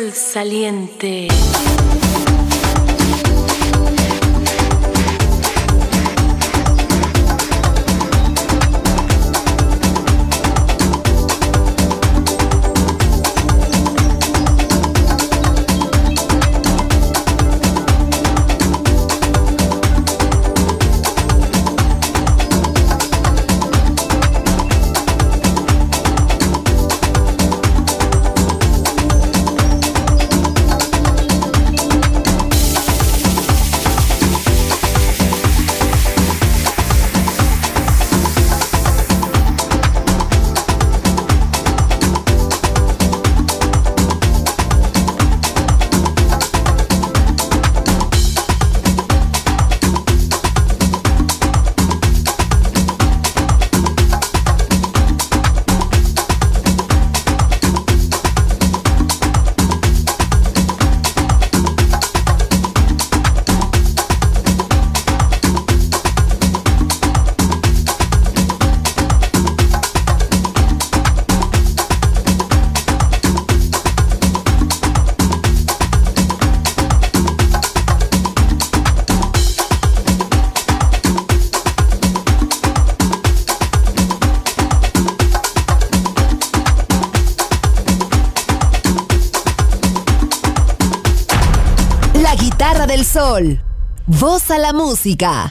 sol saliente. Sol, voz a la música.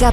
música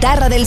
Guitarra del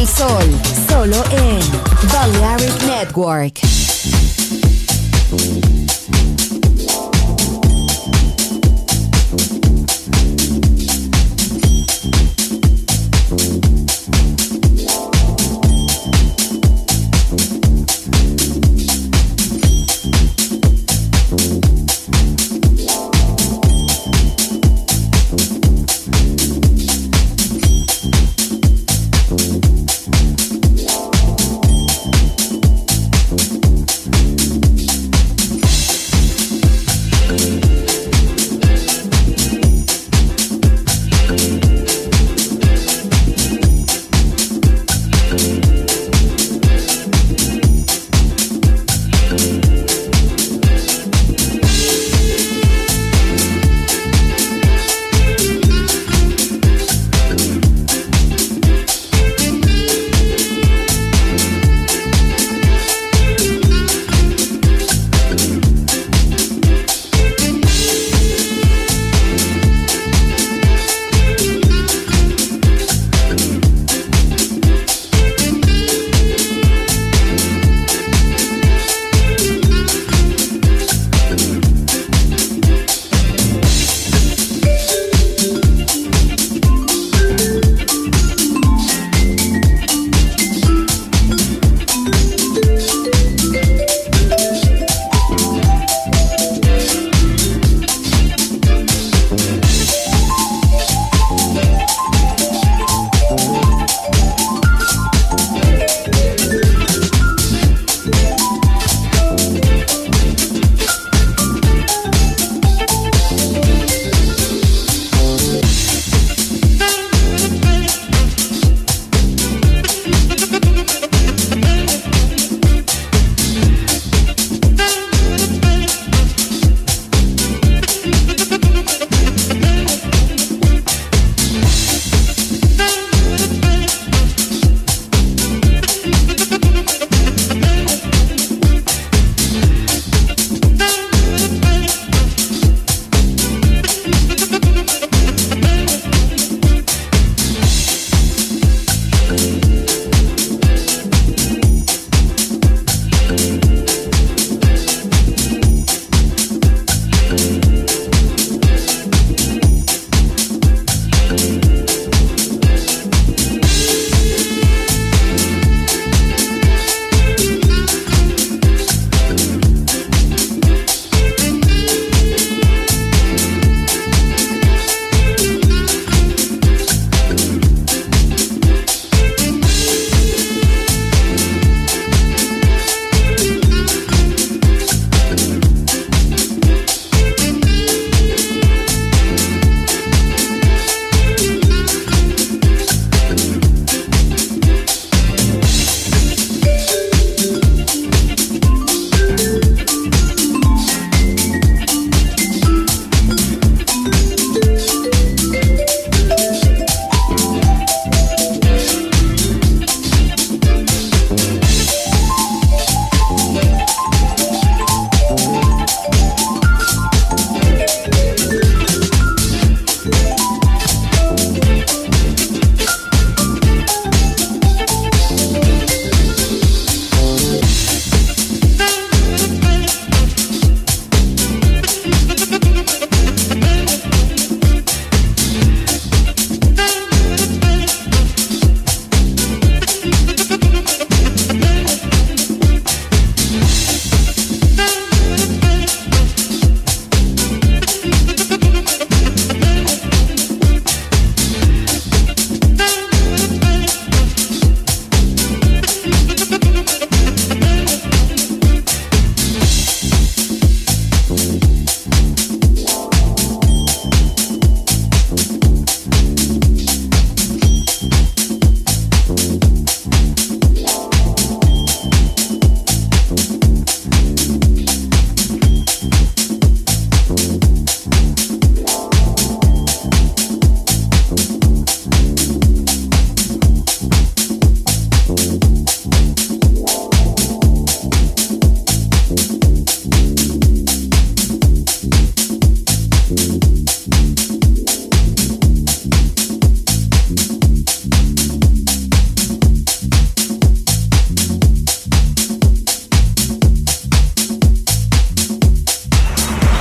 del Sol, solo en Balearic Network.